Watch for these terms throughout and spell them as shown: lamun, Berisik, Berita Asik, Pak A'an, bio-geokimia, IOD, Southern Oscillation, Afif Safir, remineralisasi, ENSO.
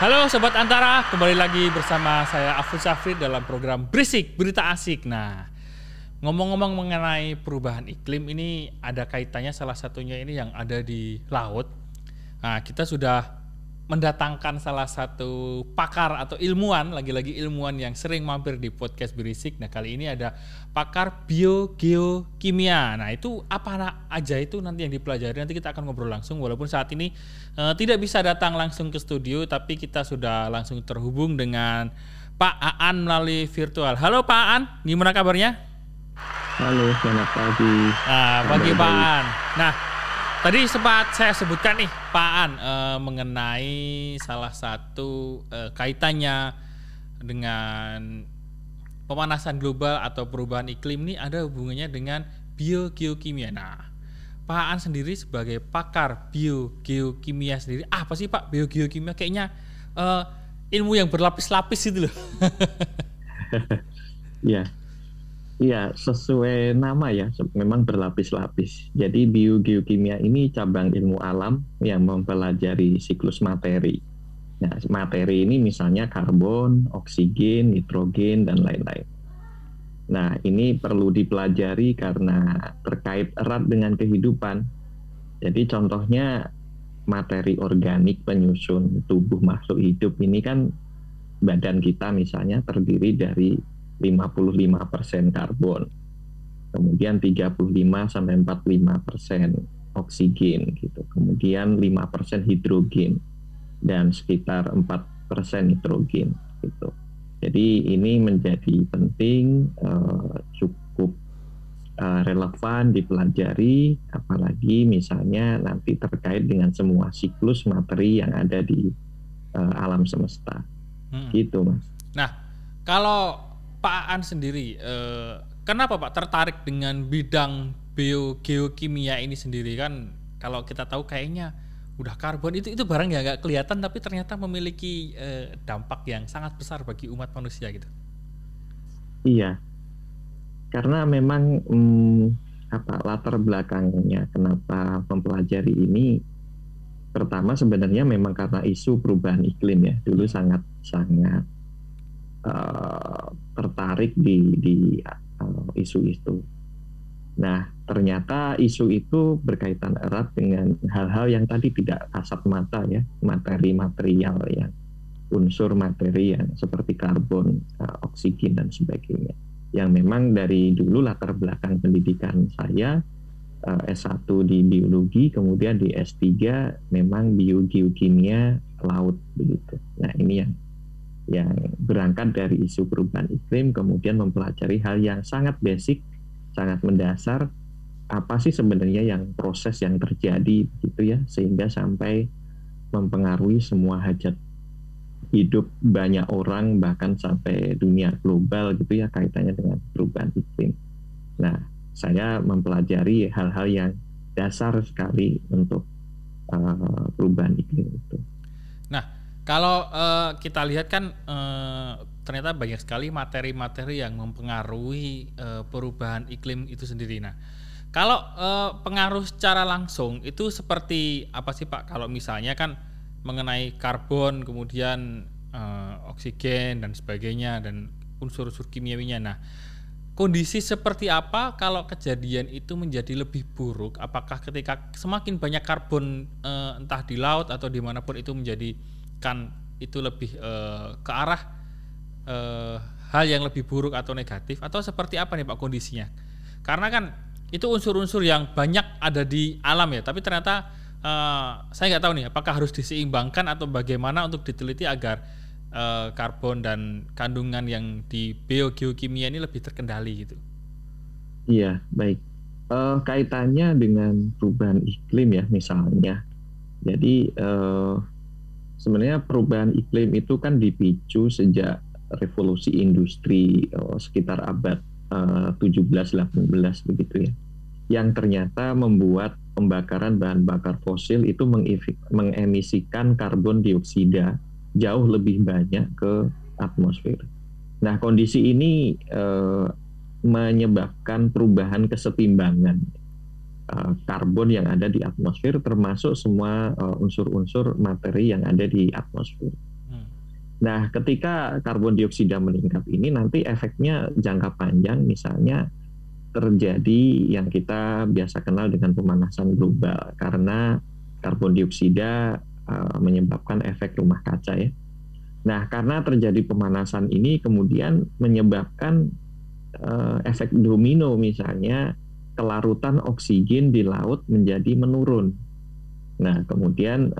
Halo Sobat Antara, kembali lagi bersama saya Afif Safir dalam program Berisik, Berita Asik. Nah, ngomong-ngomong mengenai perubahan iklim ini ada kaitannya salah satunya ini yang ada di laut. Nah, kita sudah mendatangkan salah satu pakar atau ilmuwan, lagi-lagi ilmuwan yang sering mampir di podcast Berisik. Nah, kali ini ada pakar bio-geokimia. Nah, itu apa aja itu nanti yang dipelajari, nanti kita akan ngobrol langsung. Walaupun saat ini tidak bisa datang langsung ke studio, tapi kita sudah langsung terhubung dengan Pak A'an melalui virtual. Halo Pak A'an, gimana kabarnya? Halo, selamat pagi. Pagi Pak A'an. Nah, tadi sempat saya sebutkan nih Pak A'an mengenai salah satu kaitannya dengan pemanasan global atau perubahan iklim ini ada hubungannya dengan bio-geokimia. Nah, Pak A'an sendiri sebagai pakar bio-geokimia sendiri, apa sih Pak bio-geokimia? Kayaknya ilmu yang berlapis-lapis itu loh. Iya. Ya, sesuai nama ya, memang berlapis-lapis. Jadi bio-geokimia ini cabang ilmu alam yang mempelajari siklus materi. Nah, materi ini misalnya karbon, oksigen, nitrogen, dan lain-lain. Nah, ini perlu dipelajari karena terkait erat dengan kehidupan. Jadi contohnya materi organik penyusun tubuh makhluk hidup ini kan badan kita misalnya terdiri dari 55% karbon, kemudian 35-45% oksigen gitu, kemudian 5% hidrogen dan sekitar 4% nitrogen gitu. Jadi ini menjadi penting, cukup relevan dipelajari, apalagi misalnya nanti terkait dengan semua siklus materi yang ada di alam semesta, gitu Mas. Nah, kalau Pak A'an sendiri, kenapa Pak tertarik dengan bidang bio-geokimia ini sendiri? Kan kalau kita tahu kayaknya udah karbon itu barang yang nggak kelihatan tapi ternyata memiliki dampak yang sangat besar bagi umat manusia gitu. Iya, karena memang latar belakangnya kenapa mempelajari ini, pertama sebenarnya memang karena isu perubahan iklim ya, dulu sangat tertarik di isu itu. Nah, ternyata isu itu berkaitan erat dengan hal-hal yang tadi tidak kasat mata ya, materi-material yang unsur materi yang seperti karbon, oksigen dan sebagainya. Yang memang dari dulu latar belakang pendidikan saya S1 di biologi, kemudian di S3 memang bio-geokimia laut begitu. Nah, ini yang berangkat dari isu perubahan iklim, kemudian mempelajari hal yang sangat basic, sangat mendasar, apa sih sebenarnya yang proses yang terjadi gitu ya, sehingga sampai mempengaruhi semua hajat hidup banyak orang, bahkan sampai dunia global gitu ya, kaitannya dengan perubahan iklim. Nah, saya mempelajari hal-hal yang dasar sekali untuk perubahan iklim itu. Nah, kalau kita lihat kan ternyata banyak sekali materi-materi yang mempengaruhi perubahan iklim itu sendiri. Nah, kalau pengaruh secara langsung itu seperti apa sih Pak? Kalau misalnya kan mengenai karbon, kemudian oksigen dan sebagainya dan unsur-unsur kimiawinya. Nah, kondisi seperti apa kalau kejadian itu menjadi lebih buruk? Apakah ketika semakin banyak karbon entah di laut atau dimanapun itu menjadi kan itu lebih ke arah hal yang lebih buruk atau negatif, atau seperti apa nih Pak kondisinya? Karena kan itu unsur-unsur yang banyak ada di alam ya, tapi ternyata saya nggak tahu nih apakah harus diseimbangkan atau bagaimana untuk diteliti agar karbon dan kandungan yang di bio-geokimia ini lebih terkendali gitu. Iya, baik. Kaitannya dengan perubahan iklim ya misalnya. Jadi sebenarnya perubahan iklim itu kan dipicu sejak revolusi industri sekitar abad 17-18 begitu ya, yang ternyata membuat pembakaran bahan bakar fosil itu mengemisikan karbon dioksida jauh lebih banyak ke atmosfer. Nah, kondisi ini menyebabkan perubahan kesetimbangan karbon yang ada di atmosfer, termasuk semua unsur-unsur materi yang ada di atmosfer. Nah, ketika karbon dioksida meningkat ini nanti efeknya jangka panjang, misalnya terjadi yang kita biasa kenal dengan pemanasan global karena karbon dioksida menyebabkan efek rumah kaca ya. Nah, karena terjadi pemanasan ini kemudian menyebabkan efek domino, misalnya kelarutan oksigen di laut menjadi menurun. Nah, kemudian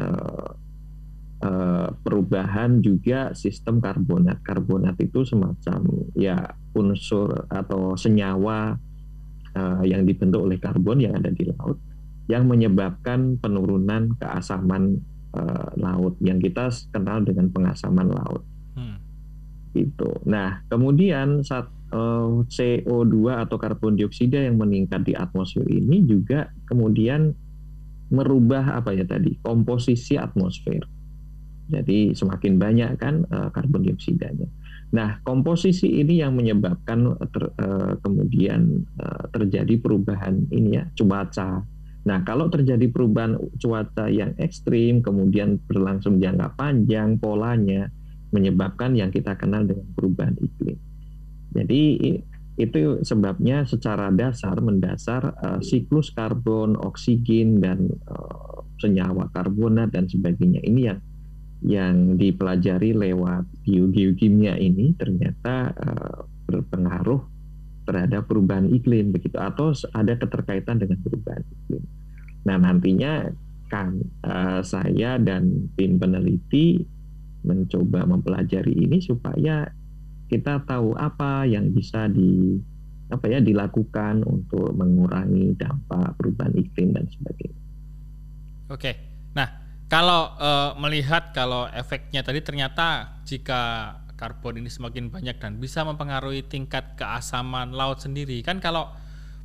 perubahan juga sistem karbonat. Karbonat itu semacam ya unsur atau senyawa yang dibentuk oleh karbon yang ada di laut yang menyebabkan penurunan keasaman laut yang kita kenal dengan pengasaman laut. Gitu. Nah, kemudian saat CO2 atau karbon dioksida yang meningkat di atmosfer ini juga kemudian merubah komposisi atmosfer. Jadi semakin banyak kan karbon dioksidanya. Nah, komposisi ini yang menyebabkan kemudian terjadi perubahan ini ya, cuaca. Nah, kalau terjadi perubahan cuaca yang ekstrim, kemudian berlangsung jangka panjang, polanya menyebabkan yang kita kenal dengan perubahan iklim. Jadi itu sebabnya secara mendasar siklus karbon, oksigen, dan senyawa karbonat dan sebagainya ini yang dipelajari lewat bio-geokimia ini ternyata berpengaruh terhadap perubahan iklim begitu, atau ada keterkaitan dengan perubahan iklim. Nah, nantinya kan saya dan tim peneliti mencoba mempelajari ini supaya kita tahu apa yang bisa dilakukan untuk mengurangi dampak perubahan iklim dan sebagainya. Oke. Nah, kalau melihat kalau efeknya tadi ternyata jika karbon ini semakin banyak dan bisa mempengaruhi tingkat keasaman laut sendiri kan, kalau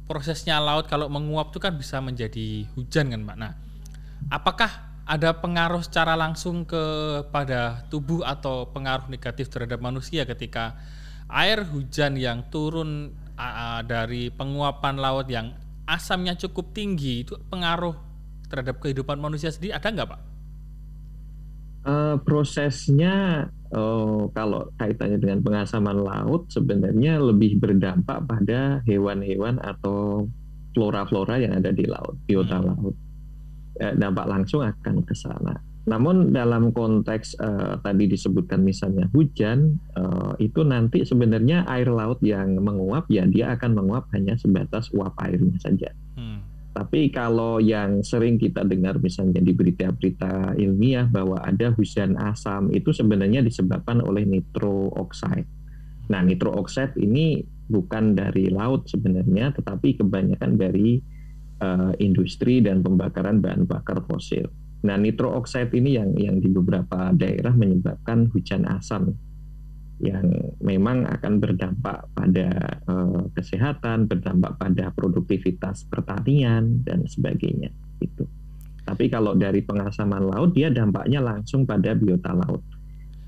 prosesnya laut kalau menguap itu kan bisa menjadi hujan kan Mbak. Nah, apakah ada pengaruh secara langsung kepada tubuh atau pengaruh negatif terhadap manusia ketika air hujan yang turun dari penguapan laut yang asamnya cukup tinggi itu pengaruh terhadap kehidupan manusia sendiri ada nggak Pak? Prosesnya kalau kaitannya dengan pengasaman laut sebenarnya lebih berdampak pada hewan-hewan atau flora-flora yang ada di laut, biota laut. Dampak langsung akan ke sana. Namun dalam konteks tadi disebutkan misalnya hujan, itu nanti sebenarnya air laut yang menguap ya dia akan menguap hanya sebatas uap airnya saja. Tapi kalau yang sering kita dengar misalnya di berita-berita ilmiah bahwa ada hujan asam, itu sebenarnya disebabkan oleh nitro oxide. Nah, nitro oxide ini bukan dari laut sebenarnya, tetapi kebanyakan dari industri dan pembakaran bahan bakar fosil. Nah, nitro oxide ini yang di beberapa daerah menyebabkan hujan asam yang memang akan berdampak pada kesehatan, berdampak pada produktivitas pertanian dan sebagainya gitu. Tapi kalau dari pengasaman laut dia dampaknya langsung pada biota laut.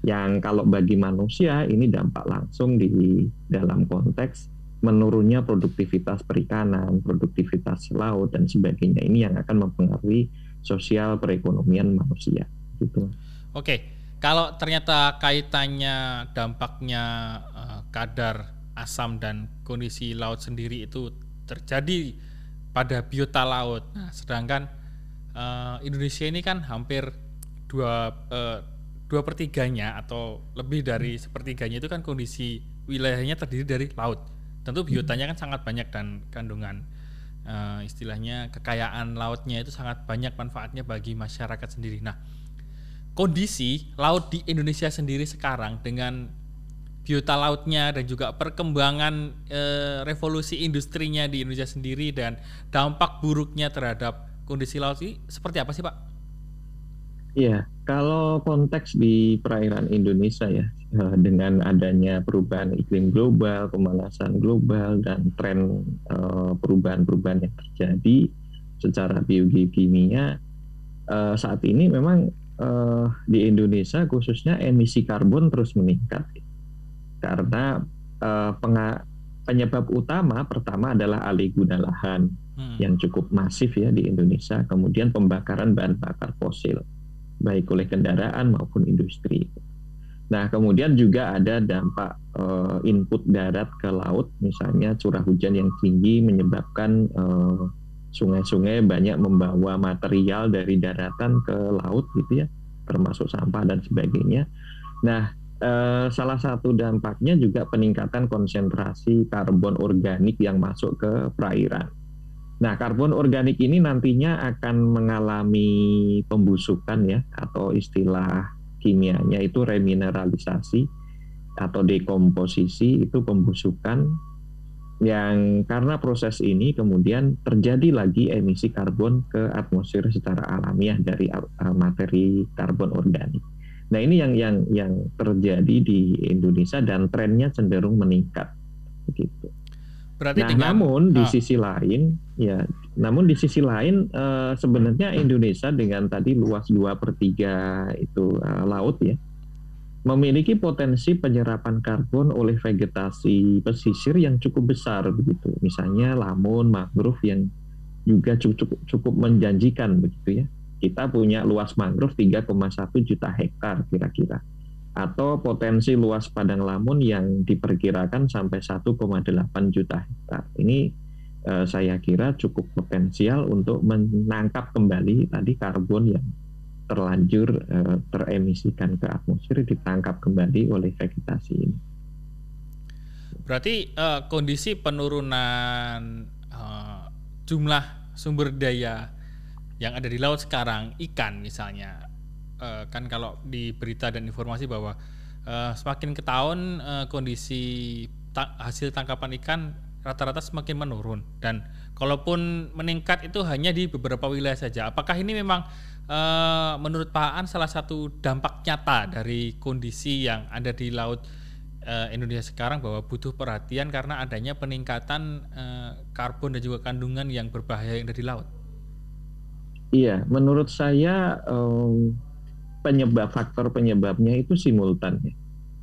Yang kalau bagi manusia ini dampak langsung di dalam konteks menurunnya produktivitas perikanan, produktivitas laut dan sebagainya ini yang akan mempengaruhi sosial perekonomian manusia gitu. Oke. Kalau ternyata kaitannya dampaknya kadar asam dan kondisi laut sendiri itu terjadi pada biota laut. Nah, sedangkan Indonesia ini kan hampir 2/3 atau lebih dari 1/3 itu kan kondisi wilayahnya terdiri dari laut. Tentu biotanya kan sangat banyak dan kandungan istilahnya kekayaan lautnya itu sangat banyak manfaatnya bagi masyarakat sendiri. Nah, kondisi laut di Indonesia sendiri sekarang dengan biota lautnya dan juga perkembangan revolusi industrinya di Indonesia sendiri dan dampak buruknya terhadap kondisi laut ini seperti apa sih Pak? Iya, kalau konteks di perairan Indonesia ya, dengan adanya perubahan iklim global, pemanasan global, dan tren perubahan-perubahan yang terjadi secara bio-geokimia, saat ini memang di Indonesia khususnya emisi karbon terus meningkat karena penyebab utama pertama adalah alih guna lahan yang cukup masif ya di Indonesia, kemudian pembakaran bahan bakar fosil baik oleh kendaraan maupun industri. Nah, kemudian juga ada dampak input darat ke laut, misalnya curah hujan yang tinggi menyebabkan sungai-sungai banyak membawa material dari daratan ke laut gitu ya, termasuk sampah dan sebagainya. Nah, salah satu dampaknya juga peningkatan konsentrasi karbon organik yang masuk ke perairan. Nah, karbon organik ini nantinya akan mengalami pembusukan ya, atau istilah kimianya itu remineralisasi atau dekomposisi, itu pembusukan yang karena proses ini kemudian terjadi lagi emisi karbon ke atmosfer secara alamiah dari materi karbon organik. Nah, ini yang terjadi di Indonesia dan trennya cenderung meningkat begitu. Berarti nah, namun di sisi lain sebenarnya Indonesia dengan tadi luas 2/3 itu laut ya, memiliki potensi penyerapan karbon oleh vegetasi pesisir yang cukup besar begitu. Misalnya lamun, mangrove yang juga cukup menjanjikan begitu ya. Kita punya luas mangrove 3,1 juta hektar kira-kira. Atau potensi luas padang lamun yang diperkirakan sampai 1,8 juta hektar. Ini saya kira cukup potensial untuk menangkap kembali tadi karbon yang terlanjur teremisikan ke atmosfer, ditangkap kembali oleh vegetasi ini. Berarti kondisi penurunan jumlah sumber daya yang ada di laut sekarang, ikan misalnya, kan kalau di berita dan informasi bahwa semakin ke tahun kondisi hasil tangkapan ikan rata-rata semakin menurun, dan kalaupun meningkat itu hanya di beberapa wilayah saja. Apakah ini memang menurut Pak A'an salah satu dampak nyata dari kondisi yang ada di laut Indonesia sekarang, bahwa butuh perhatian karena adanya peningkatan karbon dan juga kandungan yang berbahaya yang ada di laut? Iya, menurut saya faktor penyebabnya itu simultan ya.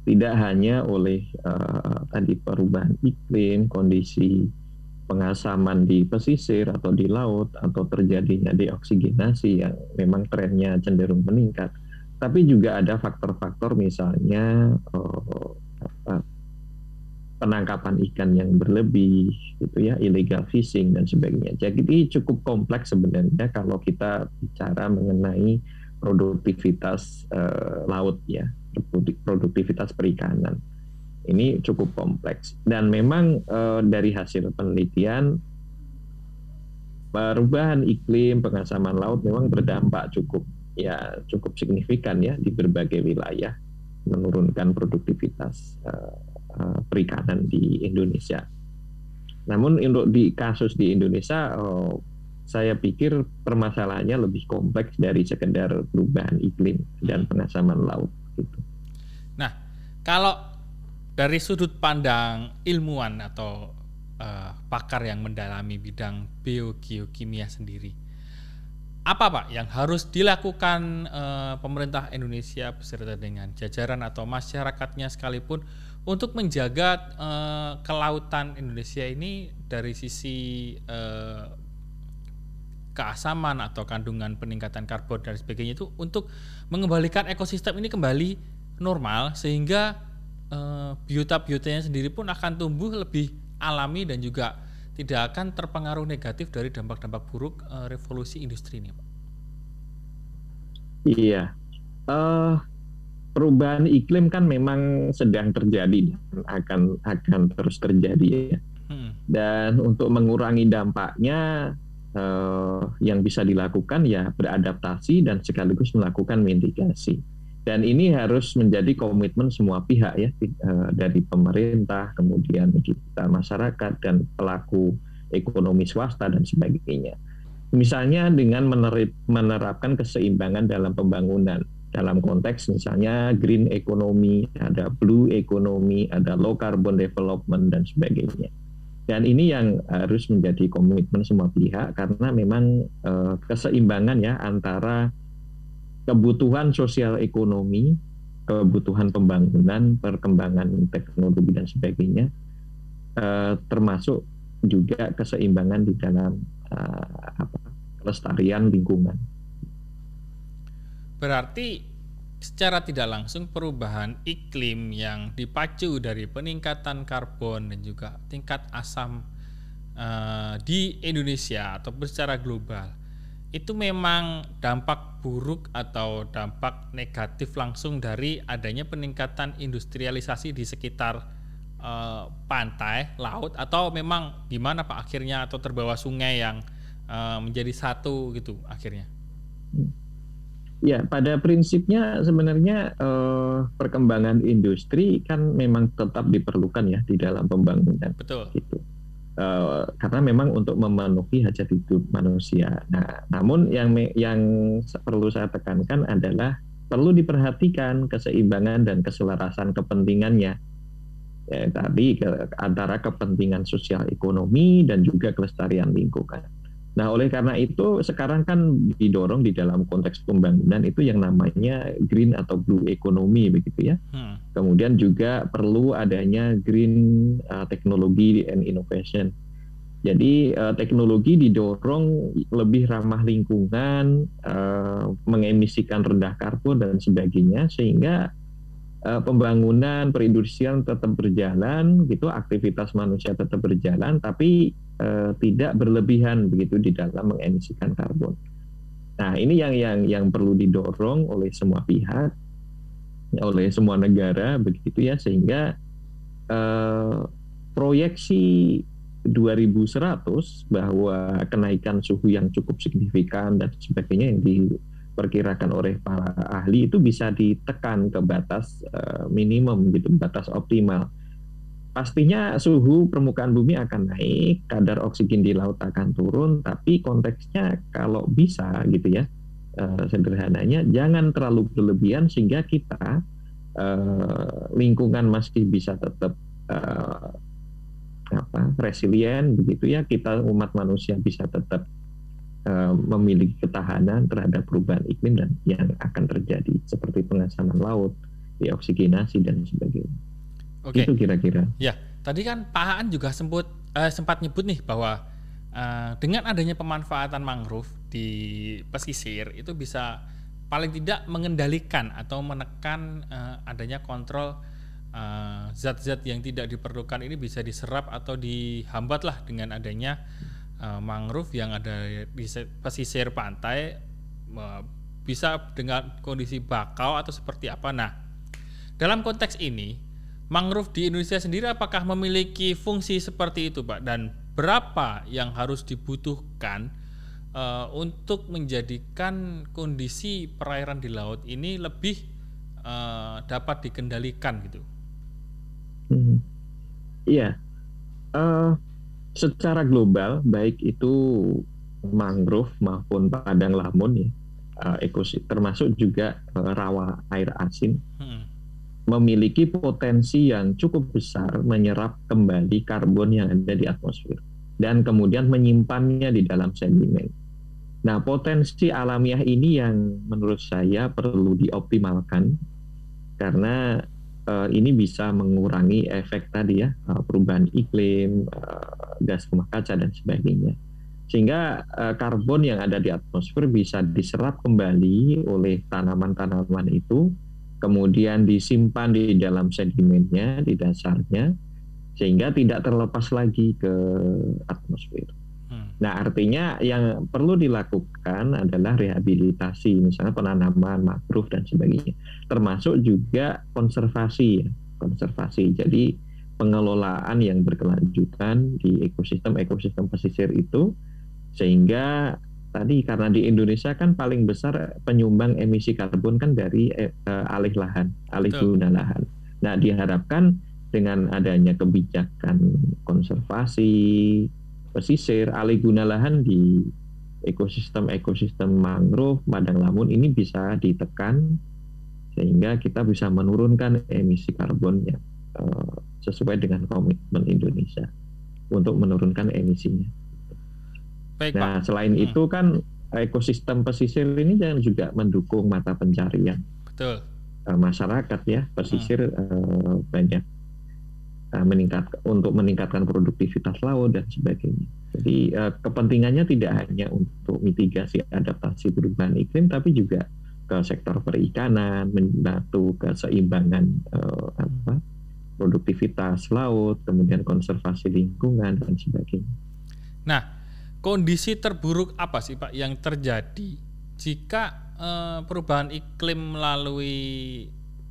Tidak hanya oleh tadi perubahan iklim, kondisi pengasaman di pesisir atau di laut, atau terjadinya deoksigenasi yang memang trennya cenderung meningkat, tapi juga ada faktor-faktor misalnya penangkapan ikan yang berlebih gitu ya, illegal fishing dan sebagainya. Jadi cukup kompleks sebenarnya kalau kita bicara mengenai produktivitas laut ya, produktivitas perikanan. Ini cukup kompleks, dan memang dari hasil penelitian perubahan iklim, pengasaman laut memang berdampak cukup signifikan ya di berbagai wilayah, menurunkan produktivitas perikanan di Indonesia. Namun untuk di kasus di Indonesia, saya pikir permasalahannya lebih kompleks dari sekedar perubahan iklim dan pengasaman laut gitu. Nah, kalau dari sudut pandang ilmuwan atau pakar yang mendalami bidang bio-geokimia sendiri, apa Pak yang harus dilakukan pemerintah Indonesia beserta dengan jajaran atau masyarakatnya sekalipun untuk menjaga kelautan Indonesia ini dari sisi keasaman atau kandungan peningkatan karbon dan sebagainya itu, untuk mengembalikan ekosistem ini kembali normal sehingga biota-biotanya sendiri pun akan tumbuh lebih alami dan juga tidak akan terpengaruh negatif dari dampak-dampak buruk revolusi industri ini, Pak? Iya, perubahan iklim kan memang sedang terjadi dan akan terus terjadi ya. Dan untuk mengurangi dampaknya, yang bisa dilakukan ya beradaptasi dan sekaligus melakukan mitigasi. Dan ini harus menjadi komitmen semua pihak ya, dari pemerintah, kemudian kita masyarakat dan pelaku ekonomi swasta dan sebagainya. Misalnya dengan menerapkan keseimbangan dalam pembangunan, dalam konteks misalnya green economy, ada blue economy, ada low carbon development dan sebagainya. Dan ini yang harus menjadi komitmen semua pihak, karena memang keseimbangan ya antara kebutuhan sosial ekonomi, kebutuhan pembangunan, perkembangan teknologi dan sebagainya, termasuk juga keseimbangan di dalam kelestarian lingkungan. Berarti secara tidak langsung perubahan iklim yang dipacu dari peningkatan karbon dan juga tingkat asam di Indonesia ataupun secara global itu memang dampak buruk atau dampak negatif langsung dari adanya peningkatan industrialisasi di sekitar pantai, laut, atau memang gimana Pak akhirnya, atau terbawa sungai yang menjadi satu gitu akhirnya? Ya, pada prinsipnya sebenarnya perkembangan industri kan memang tetap diperlukan ya di dalam pembangunan. Betul. Gitu. Karena memang untuk memenuhi hajat hidup manusia. Nah, namun yang perlu saya tekankan adalah perlu diperhatikan keseimbangan dan keselarasan kepentingannya. Ya, tadi antara kepentingan sosial ekonomi dan juga kelestarian lingkungan. Nah, oleh karena itu sekarang kan didorong di dalam konteks pembangunan itu yang namanya green atau blue economy begitu ya. Kemudian juga perlu adanya green technology and innovation. Jadi teknologi didorong lebih ramah lingkungan, mengemisikan rendah karbon dan sebagainya, sehingga pembangunan perindustrian tetap berjalan gitu, aktivitas manusia tetap berjalan, tapi tidak berlebihan begitu di dalam mengemisikan karbon. Nah, ini yang perlu didorong oleh semua pihak, oleh semua negara begitu ya, sehingga proyeksi 2100 bahwa kenaikan suhu yang cukup signifikan dan sebagainya yang diperkirakan oleh para ahli itu bisa ditekan ke batas minimum gitu, batas optimal. Pastinya suhu permukaan bumi akan naik, kadar oksigen di laut akan turun, tapi konteksnya kalau bisa gitu ya, sederhananya jangan terlalu berlebihan sehingga kita lingkungan masih bisa tetap resilient begitu ya, kita umat manusia bisa tetap memiliki ketahanan terhadap perubahan iklim dan yang akan terjadi seperti pengasaman laut, deoksigenasi dan sebagainya. Oke. Itu kira-kira. Ya, tadi kan Pak A'an juga sempat nyebut nih bahwa dengan adanya pemanfaatan mangrove di pesisir itu bisa paling tidak mengendalikan atau menekan adanya kontrol zat-zat yang tidak diperlukan ini bisa diserap atau dihambat lah dengan adanya mangrove yang ada di pesisir pantai, bisa dengan kondisi bakau atau seperti apa. Nah, dalam konteks ini mangrove di Indonesia sendiri apakah memiliki fungsi seperti itu, Pak? Dan berapa yang harus dibutuhkan untuk menjadikan kondisi perairan di laut ini lebih dapat dikendalikan gitu? Iya. Secara global, baik itu mangrove maupun padang lamun, ya, ekosistem termasuk juga rawa air asin. Memiliki potensi yang cukup besar menyerap kembali karbon yang ada di atmosfer dan kemudian menyimpannya di dalam sedimen. Nah, potensi alamiah ini yang menurut saya perlu dioptimalkan karena ini bisa mengurangi efek tadi ya, perubahan iklim, gas rumah kaca dan sebagainya. Sehingga karbon yang ada di atmosfer bisa diserap kembali oleh tanaman-tanaman itu, kemudian disimpan di dalam sedimennya, di dasarnya, sehingga tidak terlepas lagi ke atmosfer. Nah, artinya yang perlu dilakukan adalah rehabilitasi, misalnya penanaman mangrove dan sebagainya, termasuk juga konservasi. Jadi pengelolaan yang berkelanjutan di ekosistem pesisir itu, sehingga tadi karena di Indonesia kan paling besar penyumbang emisi karbon kan dari alih guna lahan. Nah, diharapkan dengan adanya kebijakan konservasi pesisir, alih guna lahan di ekosistem mangrove, padang lamun ini bisa ditekan sehingga kita bisa menurunkan emisi karbonnya sesuai dengan komitmen Indonesia untuk menurunkan emisinya. Baik, nah, Pak. Selain itu kan ekosistem pesisir ini juga mendukung mata pencarian. Betul. Masyarakat ya, pesisir banyak untuk meningkatkan produktivitas laut dan sebagainya. Jadi kepentingannya tidak hanya untuk mitigasi adaptasi perubahan iklim, tapi juga ke sektor perikanan, membantu keseimbangan produktivitas laut, kemudian konservasi lingkungan dan sebagainya. Nah, kondisi terburuk apa sih Pak yang terjadi jika perubahan iklim melalui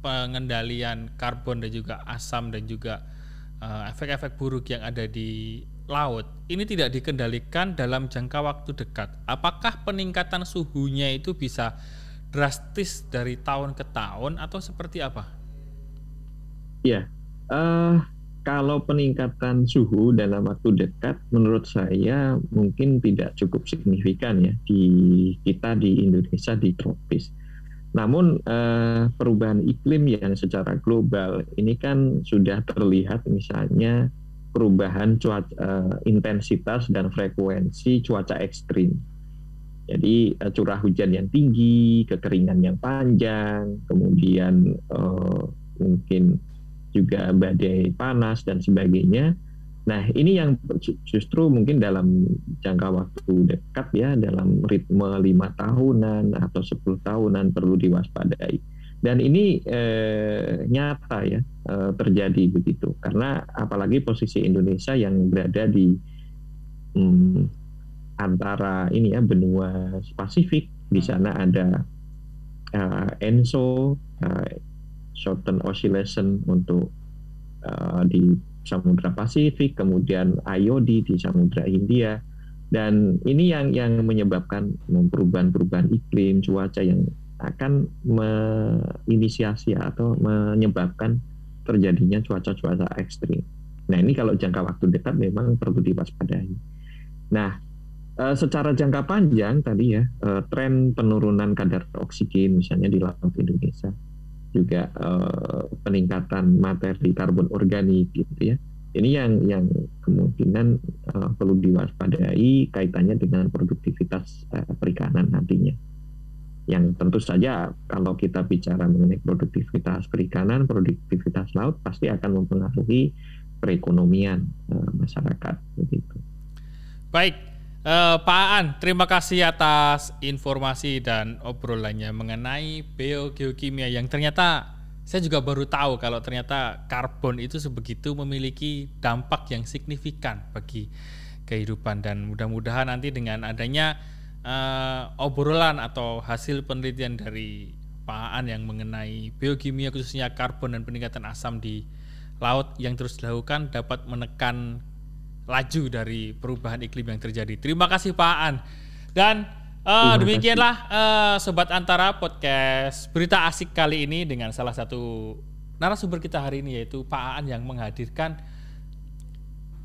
pengendalian karbon dan juga asam dan juga efek-efek buruk yang ada di laut ini tidak dikendalikan dalam jangka waktu dekat? Apakah peningkatan suhunya itu bisa drastis dari tahun ke tahun atau seperti apa? Ya, kalau peningkatan suhu dalam waktu dekat menurut saya mungkin tidak cukup signifikan ya kita di Indonesia di tropis. Namun perubahan iklim yang secara global ini kan sudah terlihat, misalnya perubahan cuaca, intensitas dan frekuensi cuaca ekstrim. Jadi curah hujan yang tinggi, kekeringan yang panjang, kemudian mungkin juga badai panas dan sebagainya. Nah, ini yang justru mungkin dalam jangka waktu dekat ya, dalam ritme 5 tahunan atau 10 tahunan perlu diwaspadai. Dan ini nyata ya terjadi begitu, karena apalagi posisi Indonesia yang berada di antara ini ya benua Pasifik. Di sana ada ENSO, Southern Oscillation untuk di Samudra Pasifik, kemudian IOD di Samudra Hindia, dan ini yang menyebabkan perubahan-perubahan iklim cuaca yang akan menginisiasi atau menyebabkan terjadinya cuaca-cuaca ekstrim. Nah, ini kalau jangka waktu dekat memang perlu diwaspadai. Nah, secara jangka panjang tadi ya, tren penurunan kadar oksigen misalnya di laut Indonesia, juga peningkatan materi karbon organik gitu ya. Ini yang kemungkinan perlu diwaspadai kaitannya dengan produktivitas perikanan nantinya. Yang tentu saja kalau kita bicara mengenai produktivitas perikanan, produktivitas laut pasti akan mempengaruhi perekonomian masyarakat begitu. Baik, Pak A'an, terima kasih atas informasi dan obrolannya mengenai bio-geokimia yang ternyata saya juga baru tahu kalau ternyata karbon itu sebegitu memiliki dampak yang signifikan bagi kehidupan, dan mudah-mudahan nanti dengan adanya obrolan atau hasil penelitian dari Pak A'an yang mengenai biokimia khususnya karbon dan peningkatan asam di laut yang terus dilakukan dapat menekan laju dari perubahan iklim yang terjadi. Terima kasih Pak A'an. Dan demikianlah Sobat Antara podcast Berita Asik kali ini dengan salah satu narasumber kita hari ini yaitu Pak A'an yang menghadirkan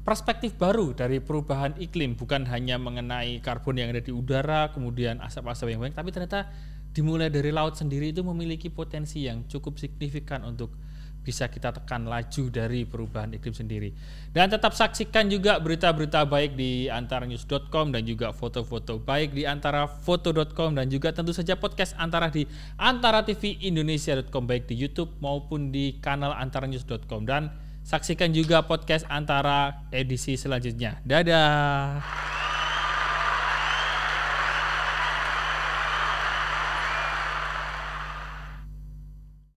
perspektif baru dari perubahan iklim, bukan hanya mengenai karbon yang ada di udara, kemudian asap-asap yang banyak, tapi ternyata dimulai dari laut sendiri itu memiliki potensi yang cukup signifikan untuk bisa kita tekan laju dari perubahan iklim sendiri. Dan tetap saksikan juga berita-berita baik di antaranews.com dan juga foto-foto baik di antarafoto.com dan juga tentu saja podcast Antara di antaraTVindonesia.com baik di YouTube maupun di kanal antaranews.com, dan saksikan juga podcast Antara edisi selanjutnya. Dadah!